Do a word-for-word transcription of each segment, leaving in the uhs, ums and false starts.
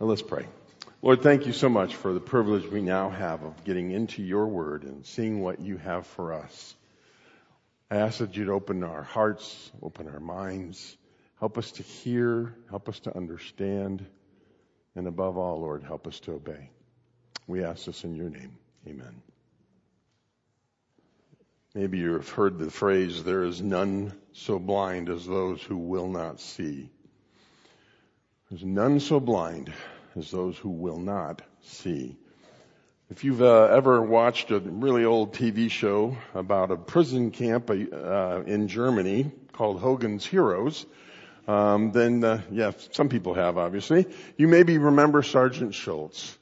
Now let's pray. Lord, thank you so much for the privilege we now have of getting into your word and seeing what you have for us. I ask that you'd open our hearts, open our minds, help us to hear, help us to understand, and above all, Lord, help us to obey. We ask this in your name. Amen. Maybe you have heard the phrase, there is none so blind as those who will not see. There's none so blind as those who will not see. If you've uh, ever watched a really old T V show about a prison camp uh, in Germany called Hogan's Heroes, um, then, uh, yeah, some people have, obviously. You maybe remember Sergeant Schultz.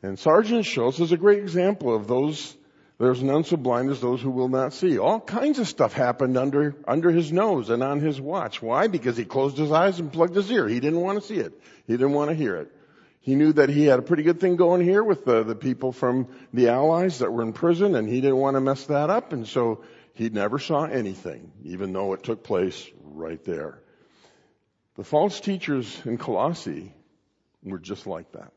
And Sergeant Schultz is a great example of those. There's none so blind as those who will not see. All kinds of stuff happened under under his nose and on his watch. Why? Because he closed his eyes and plugged his ear. He didn't want to see it. He didn't want to hear it. He knew that he had a pretty good thing going here with the, the people from the Allies that were in prison, and he didn't want to mess that up, and so he never saw anything, even though it took place right there. The false teachers in Colossae were just like that.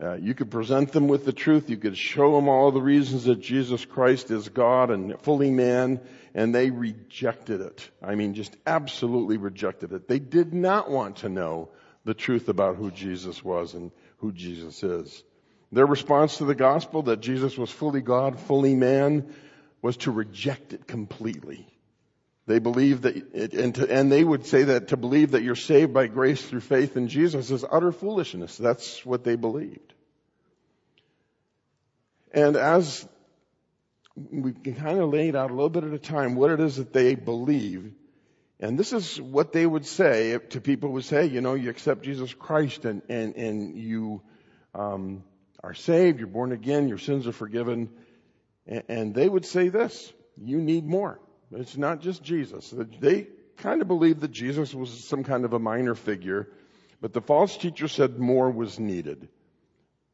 Uh, you could present them with the truth. You could show them all the reasons that Jesus Christ is God and fully man, and they rejected it. I mean, just absolutely rejected it. They did not want to know the truth about who Jesus was and who Jesus is. Their response to the gospel that Jesus was fully God, fully man, was to reject it completely. They believe that, it, and, to, and they would say that to believe that you're saved by grace through faith in Jesus is utter foolishness. That's what they believed. And as we kind of laid out a little bit at a time what it is that they believe, and this is what they would say to people who would say, you know, you accept Jesus Christ and, and, and you um, are saved, you're born again, your sins are forgiven, and, and they would say this, you need more. It's not just Jesus. They kind of believed that Jesus was some kind of a minor figure, but the false teacher said more was needed.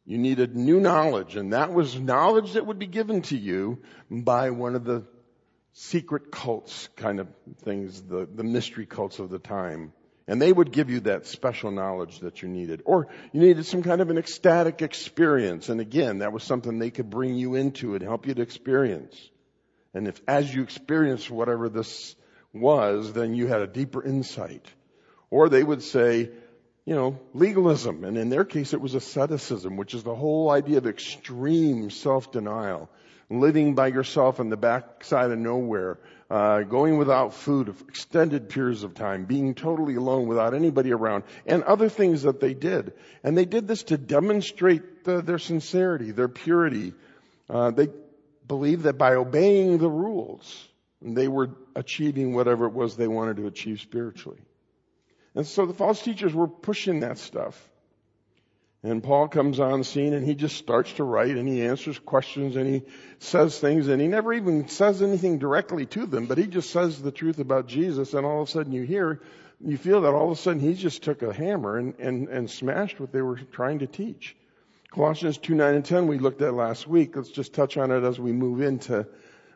You needed new knowledge, and that was knowledge that would be given to you by one of the secret cults kind of things, the, the mystery cults of the time. And they would give you that special knowledge that you needed. Or you needed some kind of an ecstatic experience, and again, that was something they could bring you into and help you to experience. And if as you experienced whatever this was, then you had a deeper insight. Or they would say, you know, legalism. And in their case, it was asceticism, which is the whole idea of extreme self-denial, living by yourself in the backside of nowhere, uh, going without food for extended periods of time, being totally alone without anybody around, and other things that they did. And they did this to demonstrate the, their sincerity, their purity. Uh, they believed that by obeying the rules, they were achieving whatever it was they wanted to achieve spiritually. And so the false teachers were pushing that stuff. And Paul comes on the scene and he just starts to write and he answers questions and he says things and he never even says anything directly to them, but he just says the truth about Jesus, and all of a sudden you hear, you feel that all of a sudden he just took a hammer and, and, and smashed what they were trying to teach. Colossians two, nine, and ten we looked at last week. Let's just touch on it as we move into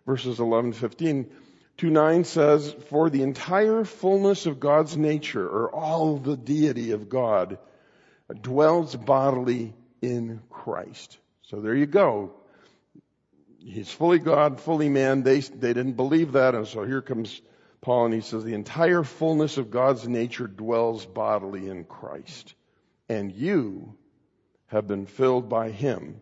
verses eleven and fifteen. two nine says, for the entire fullness of God's nature, or all the deity of God, dwells bodily in Christ. So there you go. He's fully God, fully man. They, they didn't believe that, and so here comes Paul, and he says, the entire fullness of God's nature dwells bodily in Christ, and you have been filled by him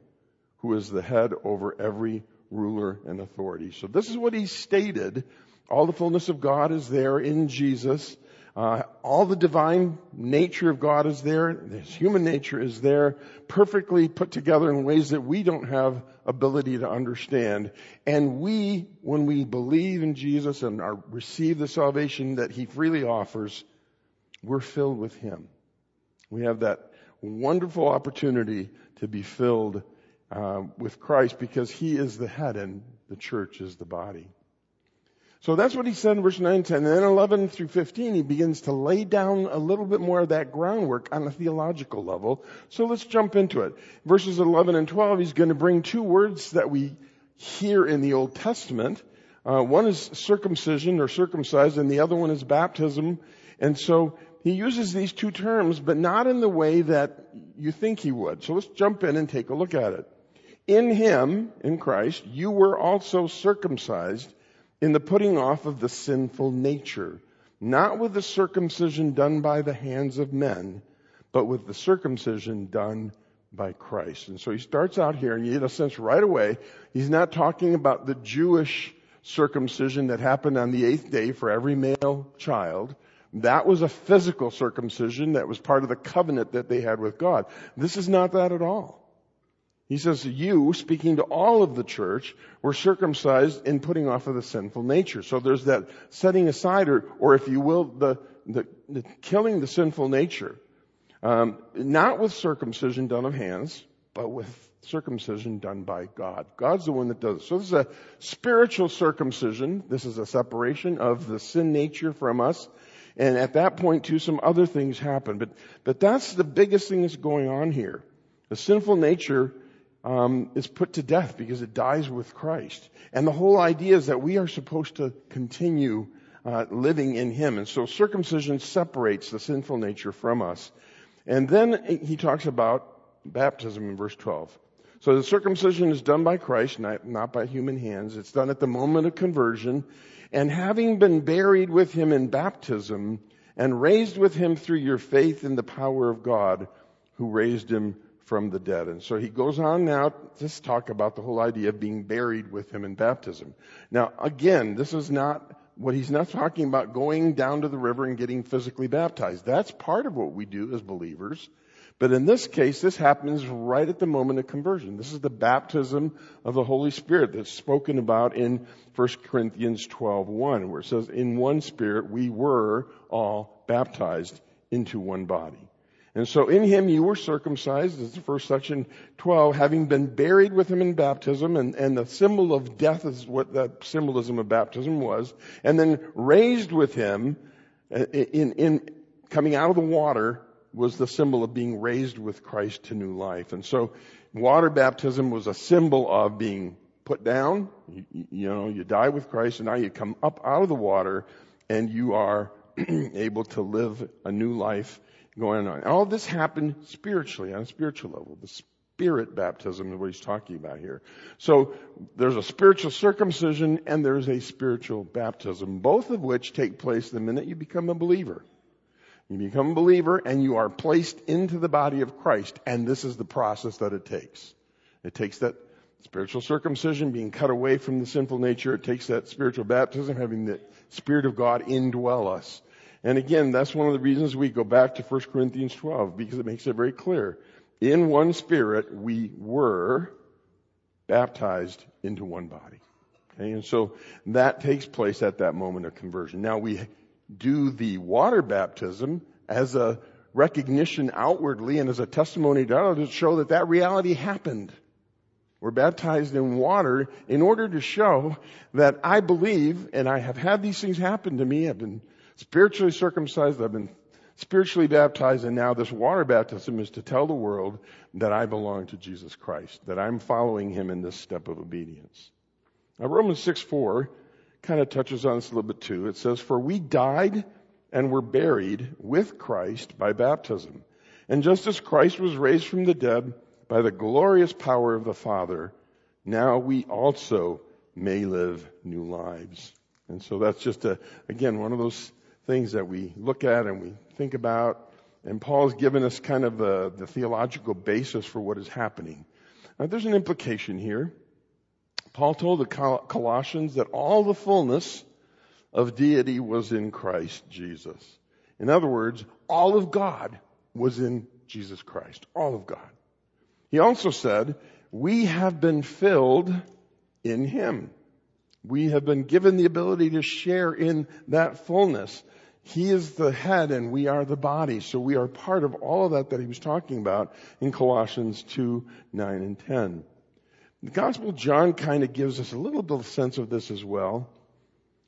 who is the head over every ruler and authority. So this is what he stated. All the fullness of God is there in Jesus. Uh, all the divine nature of God is there. His human nature is there, perfectly put together in ways that we don't have ability to understand. And we, when we believe in Jesus and are, receive the salvation that he freely offers, we're filled with him. We have that wonderful opportunity to be filled uh, with Christ, because he is the head and the church is the body. So that's what he said in verse nine and ten. And then eleven through fifteen, he begins to lay down a little bit more of that groundwork on a theological level. So let's jump into it. Verses eleven and twelve, he's going to bring two words that we hear in the Old Testament. Uh, one is circumcision or circumcised, and the other one is baptism. And so He uses these two terms, but not in the way that you think he would. So let's jump in and take a look at it. In him, in Christ, you were also circumcised in the putting off of the sinful nature, not with the circumcision done by the hands of men, but with the circumcision done by Christ. And so he starts out here, and you get a sense right away, he's not talking about the Jewish circumcision that happened on the eighth day for every male child. That was a physical circumcision that was part of the covenant that they had with God. This is not that at all. He says, you, speaking to all of the church, were circumcised in putting off of the sinful nature. So there's that setting aside, or, or if you will, the, the, the killing the sinful nature. Um, not with circumcision done of hands, but with circumcision done by God. God's the one that does it. So this is a spiritual circumcision. This is a separation of the sin nature from us. And at that point, too, some other things happen. But but that's the biggest thing that's going on here. The sinful nature um, is put to death because it dies with Christ. And the whole idea is that we are supposed to continue uh, living in him. And so circumcision separates the sinful nature from us. And then he talks about baptism in verse twelve. So the circumcision is done by Christ, not, not by human hands. It's done at the moment of conversion. And having been buried with him in baptism and raised with him through your faith in the power of God who raised him from the dead. And so he goes on now to talk about the whole idea of being buried with him in baptism. Now, again, this is not what he's not talking about going down to the river and getting physically baptized. That's part of what we do as believers. But in this case, this happens right at the moment of conversion. This is the baptism of the Holy Spirit that's spoken about in First Corinthians twelve one, where it says, in one Spirit we were all baptized into one body. And so in him you were circumcised, as the first section, twelve, having been buried with him in baptism, and, and the symbol of death is what the symbolism of baptism was, and then raised with him, in, in coming out of the water, was the symbol of being raised with Christ to new life. And so water baptism was a symbol of being put down. You, you know, you die with Christ, and now you come up out of the water, and you are able to live a new life going on. All this happened spiritually, on a spiritual level. The Spirit baptism is what he's talking about here. So there's a spiritual circumcision, and there's a spiritual baptism, both of which take place the minute you become a believer. You become a believer and you are placed into the body of Christ. And this is the process that it takes. It takes that spiritual circumcision, being cut away from the sinful nature. It takes that spiritual baptism, having the Spirit of God indwell us. And again, that's one of the reasons we go back to First Corinthians twelve, because it makes it very clear. In one Spirit, we were baptized into one body. Okay? And so that takes place at that moment of conversion. Now we do the water baptism as a recognition outwardly and as a testimony to others to show that that reality happened. We're baptized in water in order to show that I believe and I have had these things happen to me. I've been spiritually circumcised, I've been spiritually baptized, and now this water baptism is to tell the world that I belong to Jesus Christ, that I'm following him in this step of obedience. Now Romans six four kind of touches on this a little bit too. It says, for we died and were buried with Christ by baptism. And just as Christ was raised from the dead by the glorious power of the Father, now we also may live new lives. And so that's just, a again, one of those things that we look at and we think about. And Paul's given us kind of a, the theological basis for what is happening. Now there's an implication here. Paul told the Colossians that all the fullness of deity was in Christ Jesus. In other words, all of God was in Jesus Christ. All of God. He also said, we have been filled in him. We have been given the ability to share in that fullness. He is the head and we are the body. So we are part of all of that that he was talking about in Colossians two, nine and ten. The Gospel of John kind of gives us a little bit of sense of this as well.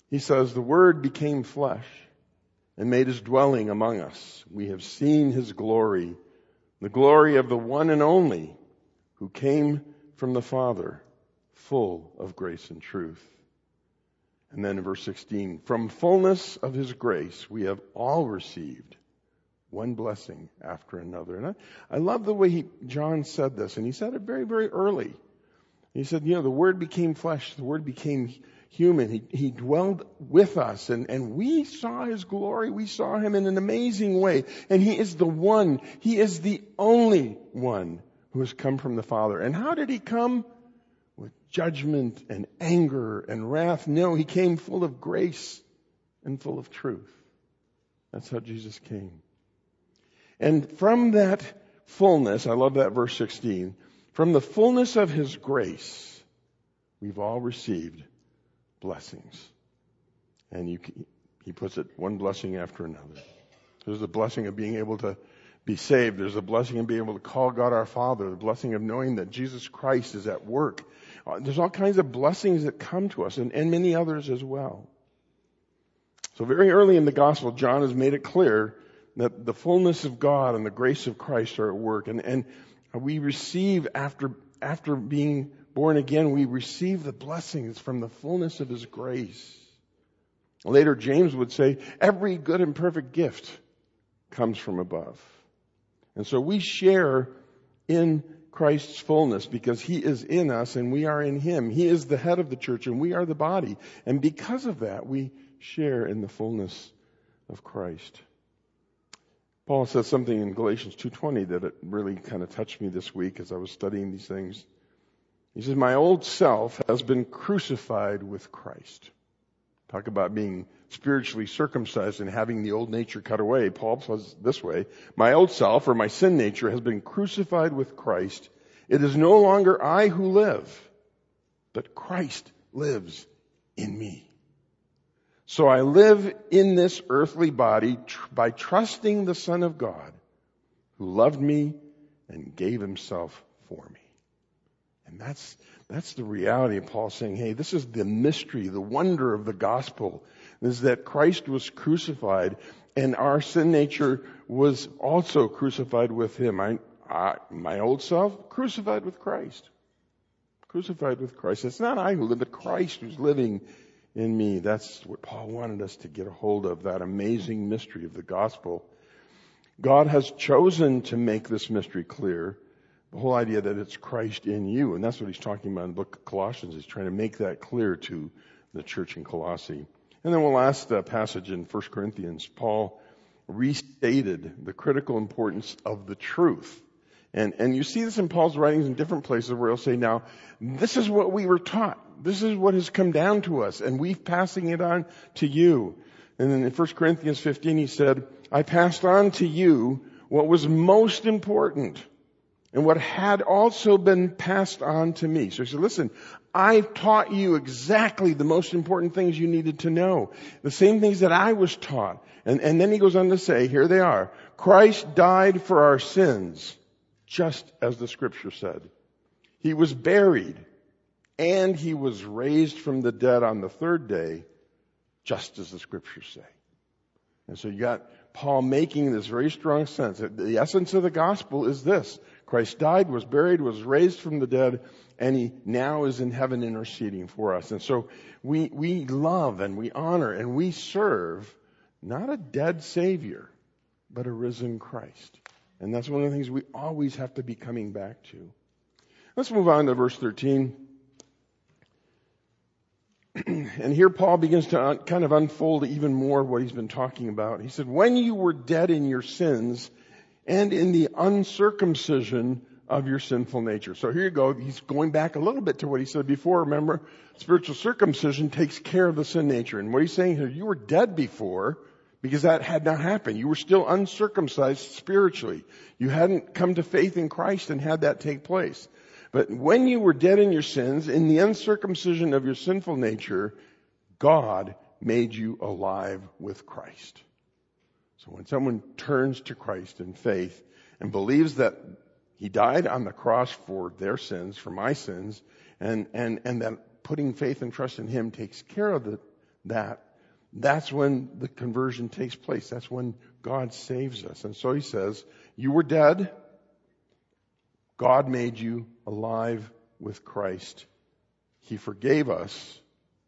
He says, the Word became flesh and made his dwelling among us. We have seen his glory, the glory of the one and only who came from the Father, full of grace and truth. And then in verse sixteen, from fullness of his grace we have all received, One blessing after another. And I, I love the way he, John said this, and he said it very, very early. He said, you know, the Word became flesh, the Word became human. He, he dwelled with us, and, and we saw His glory. We saw Him in an amazing way. And He is the one, He is the only one who has come from the Father. And how did He come? With judgment and anger and wrath. No, He came full of grace and full of truth. That's how Jesus came. And from that fullness, I love that verse sixteen, from the fullness of His grace, we've all received blessings. And you, he puts it one blessing after another. There's the blessing of being able to be saved. There's the blessing of being able to call God our Father. The blessing of knowing that Jesus Christ is at work. There's all kinds of blessings that come to us, and, and many others as well. So very early in the gospel, John has made it clear that the fullness of God and the grace of Christ are at work. And, and we receive, after, after being born again, we receive the blessings from the fullness of His grace. Later, James would say, every good and perfect gift comes from above. And so we share in Christ's fullness because He is in us and we are in Him. He is the head of the church and we are the body. And because of that, we share in the fullness of Christ. Paul says something in Galatians two twenty that it really kind of touched me this week as I was studying these things. He says, my old self has been crucified with Christ. Talk about being spiritually circumcised and having the old nature cut away. Paul says this way, my old self, or my sin nature, has been crucified with Christ. It is no longer I who live, but Christ lives in me. So I live in this earthly body tr- by trusting the Son of God who loved me and gave Himself for me. And that's that's the reality of Paul saying, hey, this is the mystery, the wonder of the gospel, is that Christ was crucified and our sin nature was also crucified with Him. I, I, my old self, crucified with Christ. Crucified with Christ. It's not I who live, but Christ who's living in me. That's what Paul wanted us to get a hold of, that amazing mystery of the gospel. God has chosen to make this mystery clear, the whole idea that it's Christ in you. And that's what he's talking about in the book of Colossians. He's trying to make that clear to the church in Colossae. And then one last uh, passage in First Corinthians, Paul restated the critical importance of the truth. And, and you see this in Paul's writings in different places where he'll say, now, this is what we were taught. This is what has come down to us, and we're passing it on to you. And then in First Corinthians fifteen, he said, I passed on to you what was most important and what had also been passed on to me. So he said, listen, I taught you exactly the most important things you needed to know, the same things that I was taught. And, and then he goes on to say, here they are, Christ died for our sins, just as the Scripture said. He was buried, and He was raised from the dead on the third day, just as the Scriptures say. And so you got Paul making this very strong sense. The essence of the gospel is this. Christ died, was buried, was raised from the dead, and He now is in heaven interceding for us. And so we, we love and we honor and we serve not a dead Savior, but a risen Christ. And that's one of the things we always have to be coming back to. Let's move on to verse thirteen. And here Paul begins to un- kind of unfold even more what he's been talking about. He said, when you were dead in your sins and in the uncircumcision of your sinful nature. So here you go. He's going back a little bit to what he said before. Remember, spiritual circumcision takes care of the sin nature. And what he's saying here, you were dead before, because that had not happened. You were still uncircumcised spiritually. You hadn't come to faith in Christ and had that take place. But when you were dead in your sins, in the uncircumcision of your sinful nature, God made you alive with Christ. So when someone turns to Christ in faith and believes that He died on the cross for their sins, for my sins, and, and, and that putting faith and trust in Him takes care of the, that, that's when the conversion takes place. That's when God saves us. And so he says, you were dead. God made you alive with Christ. He forgave us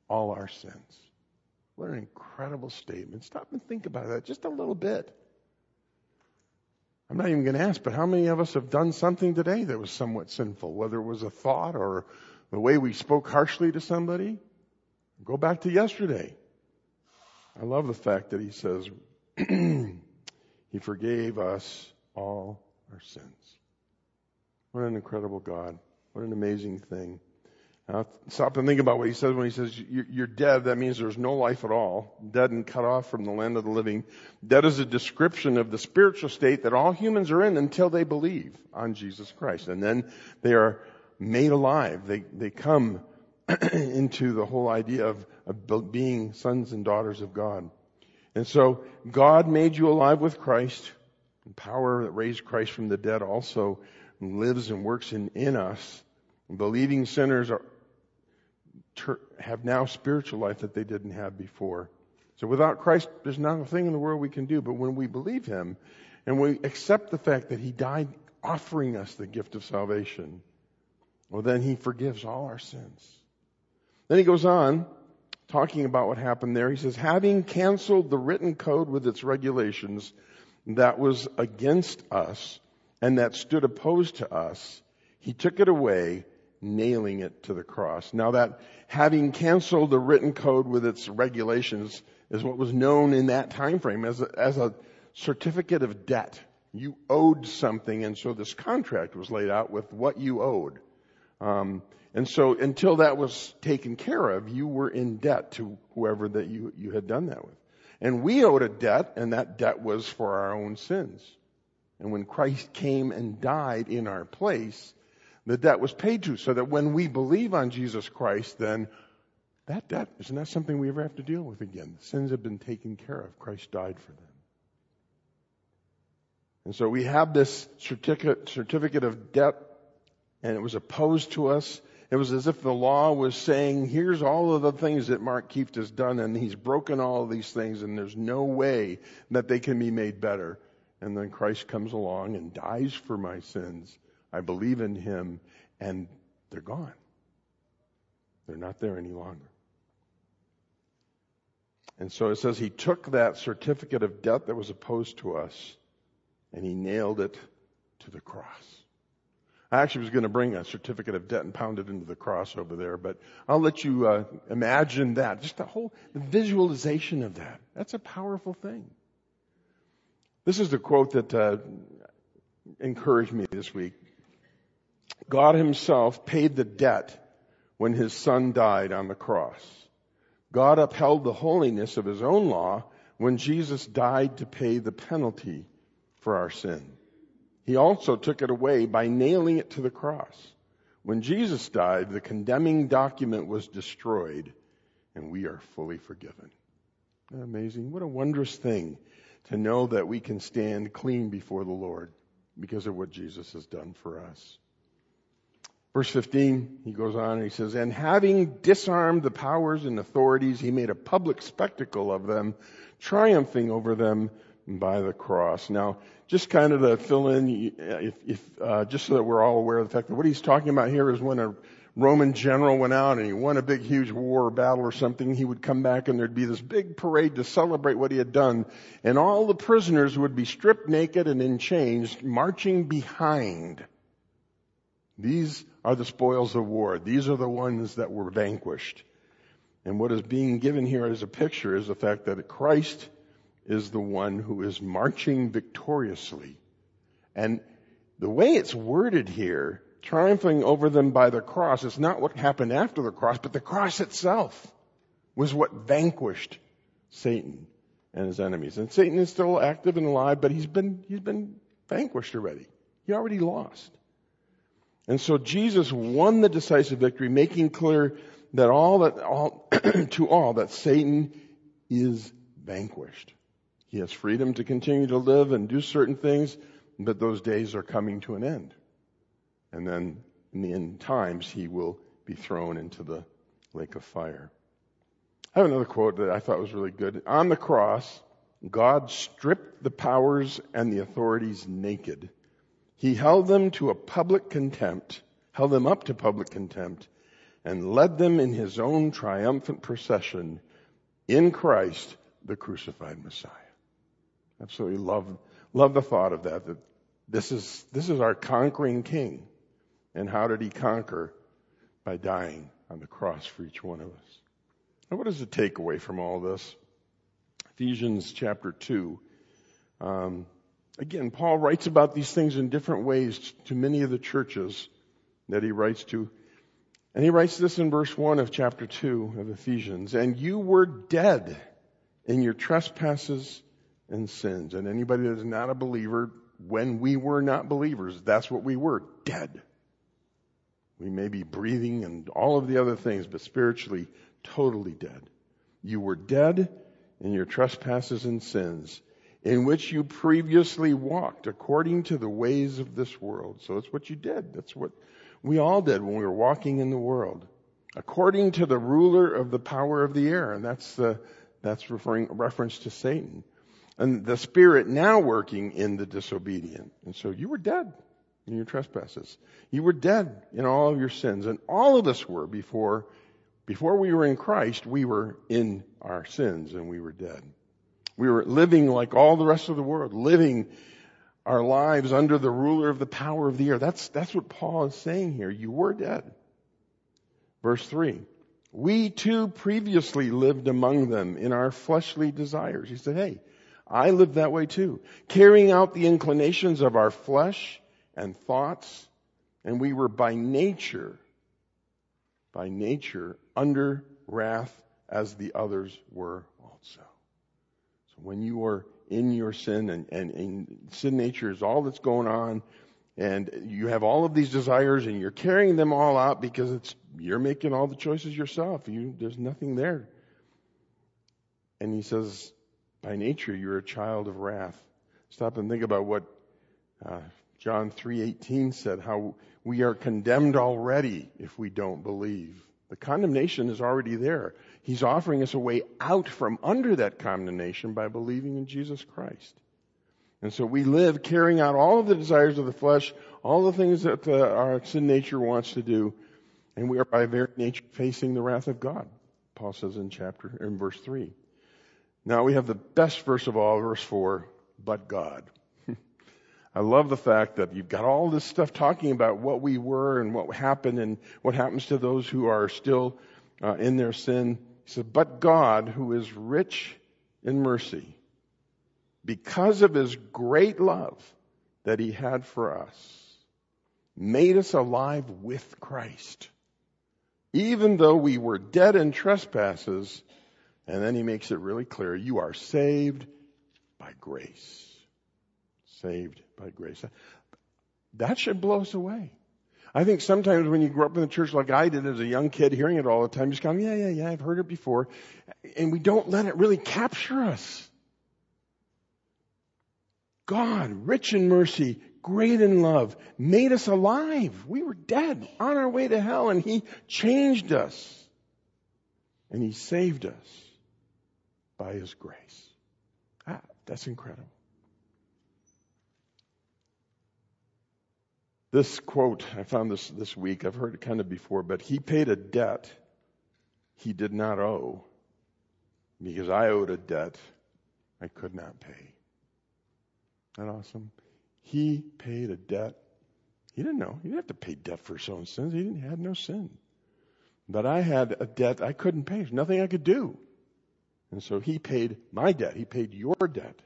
all our sins. What an incredible statement. Stop and think about that just a little bit. I'm not even going to ask, but how many of us have done something today that was somewhat sinful, whether it was a thought or the way we spoke harshly to somebody? Go back to yesterday. I love the fact that he says he forgave us all our sins. What an incredible God. What an amazing thing. Now, stop and think about what he says when he says you're dead. That means there's no life at all. Dead and cut off from the land of the living. Dead is a description of the spiritual state that all humans are in until they believe on Jesus Christ. And then they are made alive. They, they come into the whole idea of, of being sons and daughters of God. And so God made you alive with Christ. The power that raised Christ from the dead also lives and works in, in us. And believing sinners are, ter, have now spiritual life that they didn't have before. So without Christ, there's not a thing in the world we can do. But when we believe Him and we accept the fact that He died offering us the gift of salvation, well, then He forgives all our sins. Then he goes on, talking about what happened there. He says, having canceled the written code with its regulations that was against us and that stood opposed to us, he took it away, nailing it to the cross. Now that having canceled the written code with its regulations is what was known in that time frame as a, as a certificate of debt. You owed something, and so this contract was laid out with what you owed. Um, and so until that was taken care of, you were in debt to whoever that you, you had done that with. And we owed a debt, and that debt was for our own sins. And when Christ came and died in our place, the debt was paid to, so that when we believe on Jesus Christ, then that debt is not something we ever have to deal with again. The sins have been taken care of. Christ died for them. And so we have this certificate, certificate of debt. And it was opposed to us. It was as if the law was saying, here's all of the things that Mark Keefe has done, and he's broken all of these things, and there's no way that they can be made better. And then Christ comes along and dies for my sins. I believe in him, and they're gone. They're not there any longer. And so it says he took that certificate of debt that was opposed to us, and he nailed it to the cross. I actually was going to bring a certificate of debt and pound it into the cross over there, but I'll let you uh, imagine that. Just the whole the visualization of that. That's a powerful thing. This is the quote that uh, encouraged me this week. God himself paid the debt when his son died on the cross. God upheld the holiness of his own law when Jesus died to pay the penalty for our sin. He also took it away by nailing it to the cross. When Jesus died, the condemning document was destroyed, and we are fully forgiven. Isn't that amazing? What a wondrous thing to know that we can stand clean before the Lord because of what Jesus has done for us. Verse fifteen, he goes on and he says, and having disarmed the powers and authorities, he made a public spectacle of them, triumphing over them by the cross. Now, just kind of to fill in, if, if, uh, just so that we're all aware of the fact that what he's talking about here is when a Roman general went out and he won a big, huge war or battle or something, he would come back and there'd be this big parade to celebrate what he had done. And all the prisoners would be stripped naked and in chains, marching behind. These are the spoils of war. These are the ones that were vanquished. And what is being given here as a picture is the fact that Christ is the one who is marching victoriously. And the way it's worded here, triumphing over them by the cross, is not what happened after the cross, but the cross itself was what vanquished Satan and his enemies. And Satan is still active and alive, but he's been, he's been vanquished already. He already lost. And so Jesus won the decisive victory, making clear that all that all to all that Satan is vanquished. He has freedom to continue to live and do certain things, but those days are coming to an end. And then in the end times, he will be thrown into the lake of fire. I have another quote that I thought was really good. On the cross, God stripped the powers and the authorities naked. He held them to a public contempt, held them up to public contempt, and led them in his own triumphant procession in Christ, the crucified Messiah. Absolutely love, love the thought of that, that This is, this is our conquering king. And how did he conquer? By dying on the cross for each one of us. Now, what is the takeaway from all this? Ephesians chapter two. Um, again, Paul writes about these things in different ways to many of the churches that he writes to. And he writes this in verse one of chapter two of Ephesians. And you were dead in your trespasses and sins. And anybody that is not a believer, when we were not believers, that's what we were, dead. We may be breathing and all of the other things, but spiritually, totally dead. You were dead in your trespasses and sins, in which you previously walked according to the ways of this world. So it's what you did. That's what we all did when we were walking in the world. According to the ruler of the power of the air. And that's the, that's referring, reference to Satan. And the spirit now working in the disobedient. And so you were dead in your trespasses. You were dead in all of your sins. And all of us were before, before we were in Christ, we were in our sins and we were dead. We were living like all the rest of the world, living our lives under the ruler of the power of the air. That's, that's what Paul is saying here. You were dead. Verse three. We too previously lived among them in our fleshly desires. He said, hey, I lived that way too. Carrying out the inclinations of our flesh and thoughts, and we were by nature, by nature, under wrath as the others were also. So when you are in your sin, and, and, and sin nature is all that's going on, and you have all of these desires, and you're carrying them all out because it's you're making all the choices yourself. You, there's nothing there. And he says, by nature, you're a child of wrath. Stop and think about what uh, John three eighteen said, how we are condemned already if we don't believe. The condemnation is already there. He's offering us a way out from under that condemnation by believing in Jesus Christ. And so we live carrying out all of the desires of the flesh, all the things that the, our sin nature wants to do, and we are by very nature facing the wrath of God, Paul says in chapter, in verse three. Now we have the best verse of all, verse four, but God. I love the fact that you've got all this stuff talking about what we were and what happened and what happens to those who are still uh, in their sin. He said, but God, who is rich in mercy, because of his great love that he had for us, made us alive with Christ, even though we were dead in trespasses. And then he makes it really clear, you are saved by grace. Saved by grace. That should blow us away. I think sometimes when you grow up in the church like I did as a young kid, hearing it all the time, just kind of, yeah, yeah, yeah, I've heard it before. And we don't let it really capture us. God, rich in mercy, great in love, made us alive. We were dead on our way to hell, and he changed us. And he saved us by his grace. Ah, that's incredible. This quote, I found this this week. I've heard it kind of before, but he paid a debt he did not owe because I owed a debt I could not pay. Isn't that awesome? He paid a debt he didn't know. He didn't have to pay debt for his own sins. He didn't have no sin. But I had a debt I couldn't pay. There's nothing I could do. And so he paid my debt. He paid your debt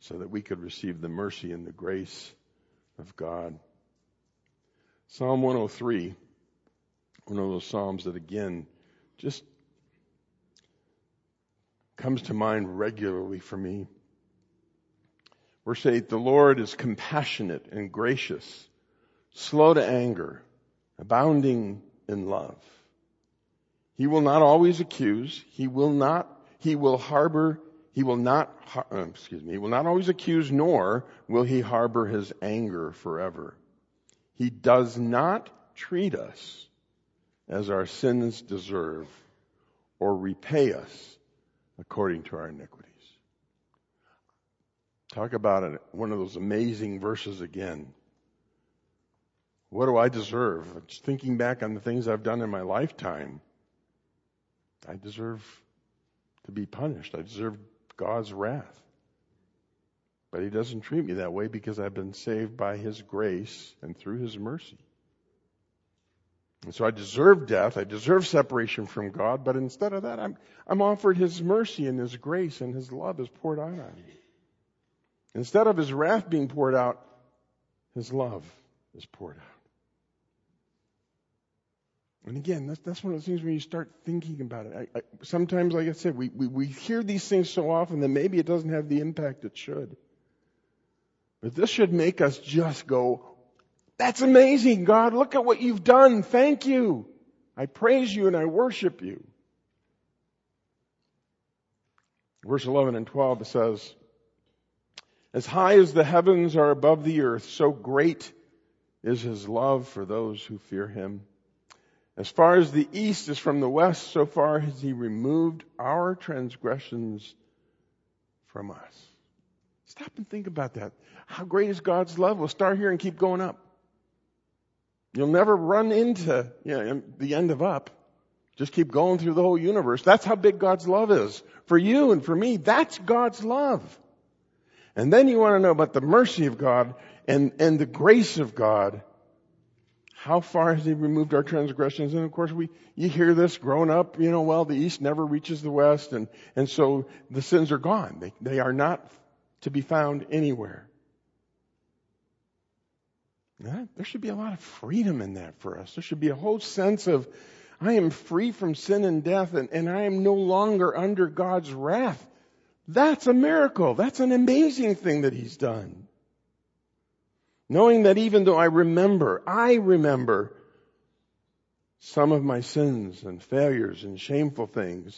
so that we could receive the mercy and the grace of God. Psalm one oh three, one of those Psalms that again just comes to mind regularly for me. Verse eight, the Lord is compassionate and gracious, slow to anger, abounding in love. He will not always accuse. He will not, he will harbor, he will not, excuse me, he will not always accuse, nor will he harbor his anger forever. He does not treat us as our sins deserve or repay us according to our iniquities. Talk about it, one of those amazing verses again. What do I deserve? Just thinking back on the things I've done in my lifetime, I deserve to be punished. I deserve God's wrath. But he doesn't treat me that way because I've been saved by his grace and through his mercy. And so I deserve death. I deserve separation from God. But instead of that, I'm, I'm offered his mercy and his grace, and his love is poured out on me. Instead of his wrath being poured out, his love is poured out. And again, that's, that's one of the things when you start thinking about it. I, I, sometimes, like I said, we, we, we hear these things so often that maybe it doesn't have the impact it should. But this should make us just go, that's amazing, God. Look at what you've done. Thank you. I praise you and I worship you. Verse eleven and twelve, it says, as high as the heavens are above the earth, so great is his love for those who fear him. As far as the east is from the west, so far has he removed our transgressions from us. Stop and think about that. How great is God's love? We'll start here and keep going up. You'll never run into you know, the end of up. Just keep going through the whole universe. That's how big God's love is. For you and for me, that's God's love. And then you want to know about the mercy of God and, and the grace of God. How far has he removed our transgressions? And of course, we you hear this growing up, you know, well, the east never reaches the west, and, and so the sins are gone. They, they are not to be found anywhere. Now, there should be a lot of freedom in that for us. There should be a whole sense of, I am free from sin and death, and, and I am no longer under God's wrath. That's a miracle. That's an amazing thing that he's done. Knowing that even though I remember, I remember some of my sins and failures and shameful things,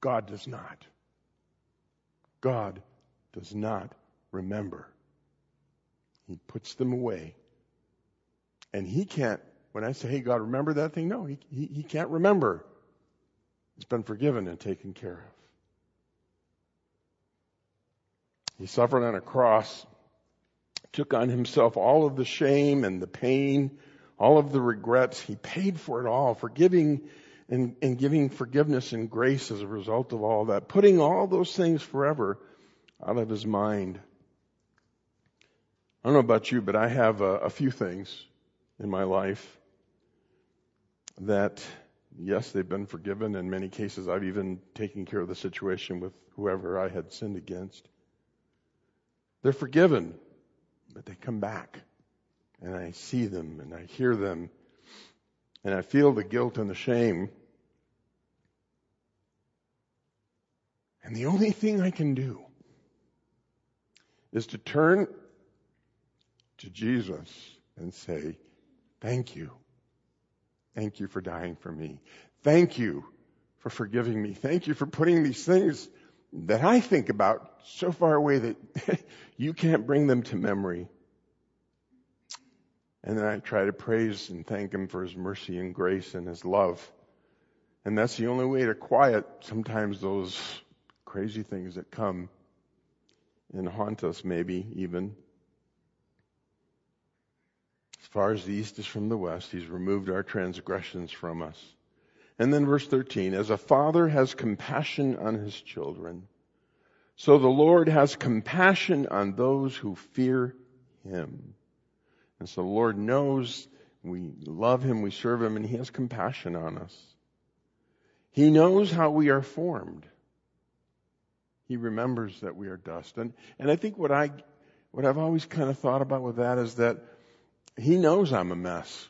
God does not. God does not remember. He puts them away. And he can't, when I say, hey, God, remember that thing? No, he, he, he can't remember. It's been forgiven and taken care of. He suffered on a cross, took on himself all of the shame and the pain, all of the regrets. He paid for it all, forgiving and, and giving forgiveness and grace as a result of all that, putting all those things forever out of his mind. I don't know about you, but I have a, a few things in my life that, yes, they've been forgiven. In many cases, I've even taken care of the situation with whoever I had sinned against. They're forgiven, but they come back, and I see them, and I hear them, and I feel the guilt and the shame. And the only thing I can do is to turn to Jesus and say, thank you. Thank you for dying for me. Thank you for forgiving me. Thank you for putting these things that I think about so far away that you can't bring them to memory. And then I try to praise and thank him for his mercy and grace and his love. And that's the only way to quiet sometimes those crazy things that come and haunt us, maybe even. As far as the east is from the west, he's removed our transgressions from us. And then verse thirteen, as a father has compassion on his children, so the Lord has compassion on those who fear him. And so the Lord knows we love him, we serve him, and he has compassion on us. He knows how we are formed. He remembers that we are dust. And, and I think what, I, what I've always kind of thought about with that is that he knows I'm a mess.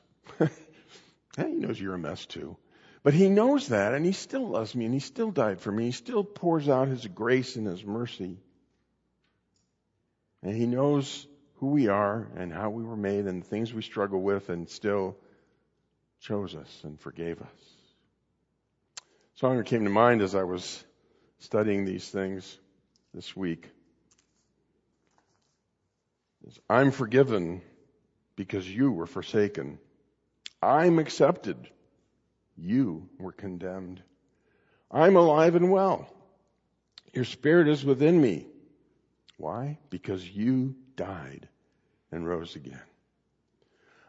He knows you're a mess too. But he knows that, and he still loves me, and he still died for me. He still pours out his grace and his mercy. And he knows who we are and how we were made and the things we struggle with, and still chose us and forgave us. A song that came to mind as I was studying these things this week is, I'm forgiven because you were forsaken. I'm accepted. You were condemned. I'm alive and well. Your spirit is within me. Why? Because you died and rose again.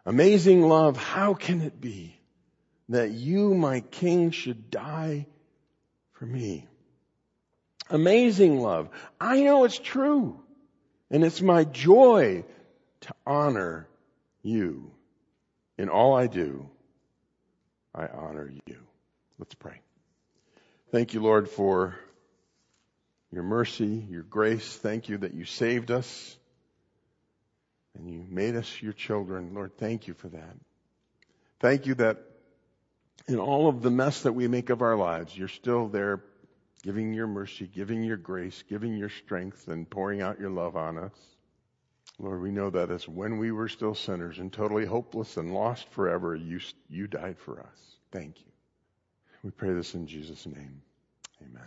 Amazing love, how can it be that you, my King, should die for me? Amazing love, I know it's true. And it's my joy to honor you. In all I do, I honor you. Let's pray. Thank you, Lord, for your mercy, your grace. Thank you that you saved us and you made us your children. Lord, thank you for that. Thank you that in all of the mess that we make of our lives, you're still there giving your mercy, giving your grace, giving your strength, and pouring out your love on us. Lord, we know that as when we were still sinners and totally hopeless and lost forever, you, you died for us. Thank you. We pray this in Jesus' name. Amen.